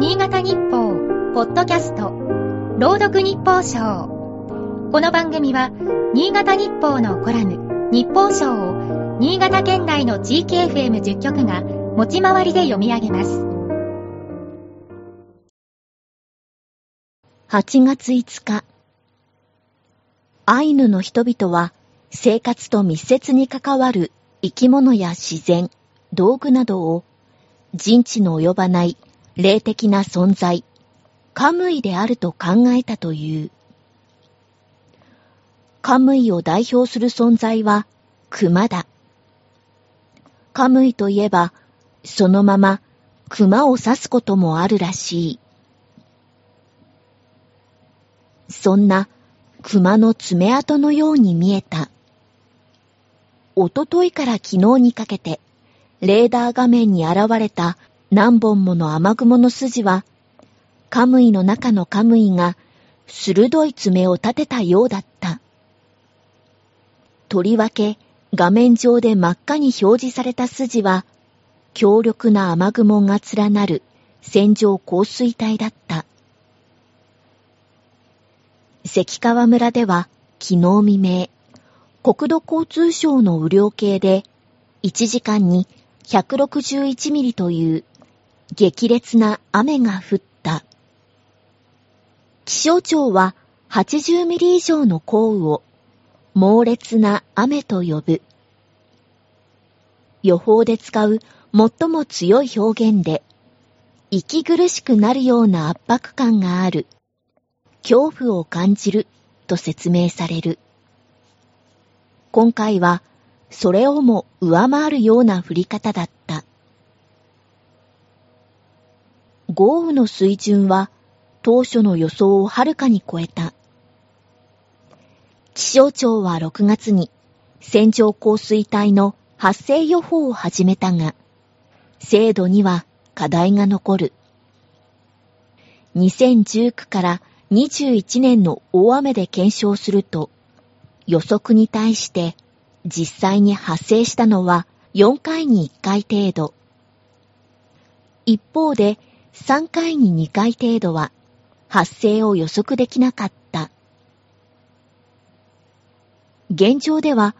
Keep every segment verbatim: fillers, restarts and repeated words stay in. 新潟日報ポッドキャスト朗読日報賞。この番組は新潟日報のコラム日報賞を新潟県内の地域 エフエムじゅう 局が持ち回りで読み上げます。はちがついつか、アイヌの人々は生活と密接に関わる生き物や自然、道具などを人知の及ばない霊的な存在、カムイであると考えたという。カムイを代表する存在は熊だ。カムイといえばそのまま熊を指すこともあるらしい。そんな熊の爪痕のように見えた。おとといから昨日にかけてレーダー画面に現れた何本もの雨雲の筋は、カムイの中のカムイが鋭い爪を立てたようだった。とりわけ画面上で真っ赤に表示された筋は、強力な雨雲が連なる線状降水帯だった。関川村では昨日未明、国土交通省の雨量計でいちじかんにひゃくろくじゅういちミリという激烈な雨が降った。気象庁ははちじゅうミリ以上の降雨を猛烈な雨と呼ぶ。予報で使う最も強い表現で、息苦しくなるような圧迫感がある。恐怖を感じると説明される。今回はそれをも上回るような降り方だった。豪雨の水準は当初の予想をはるかに超えた。気象庁はろくがつに線状降水帯の発生予報を始めたが、精度には課題が残る。にせんじゅうきゅうからにじゅういちねんの大雨で検証すると、予測に対して実際に発生したのはよんかいにいっかい程度。一方でさんかいににかい程度は発生を予測できなかった。現状では、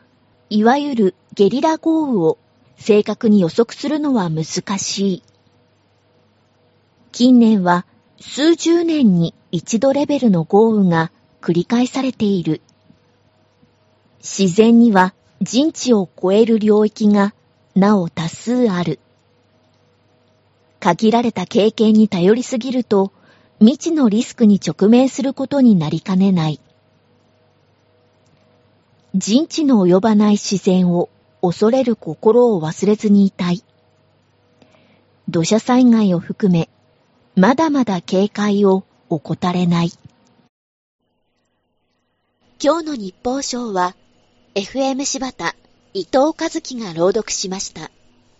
いわゆるゲリラ豪雨を正確に予測するのは難しい。近年は数十年に一度レベルの豪雨が繰り返されている。自然には人知を超える領域がなお多数ある。限られた経験に頼りすぎると未知のリスクに直面することになりかねない。人知の及ばない自然を恐れる心を忘れずにいたい。土砂災害を含め、まだまだ警戒を怠れない。今日の日報賞は エフエム 柴田伊藤和樹が朗読しました。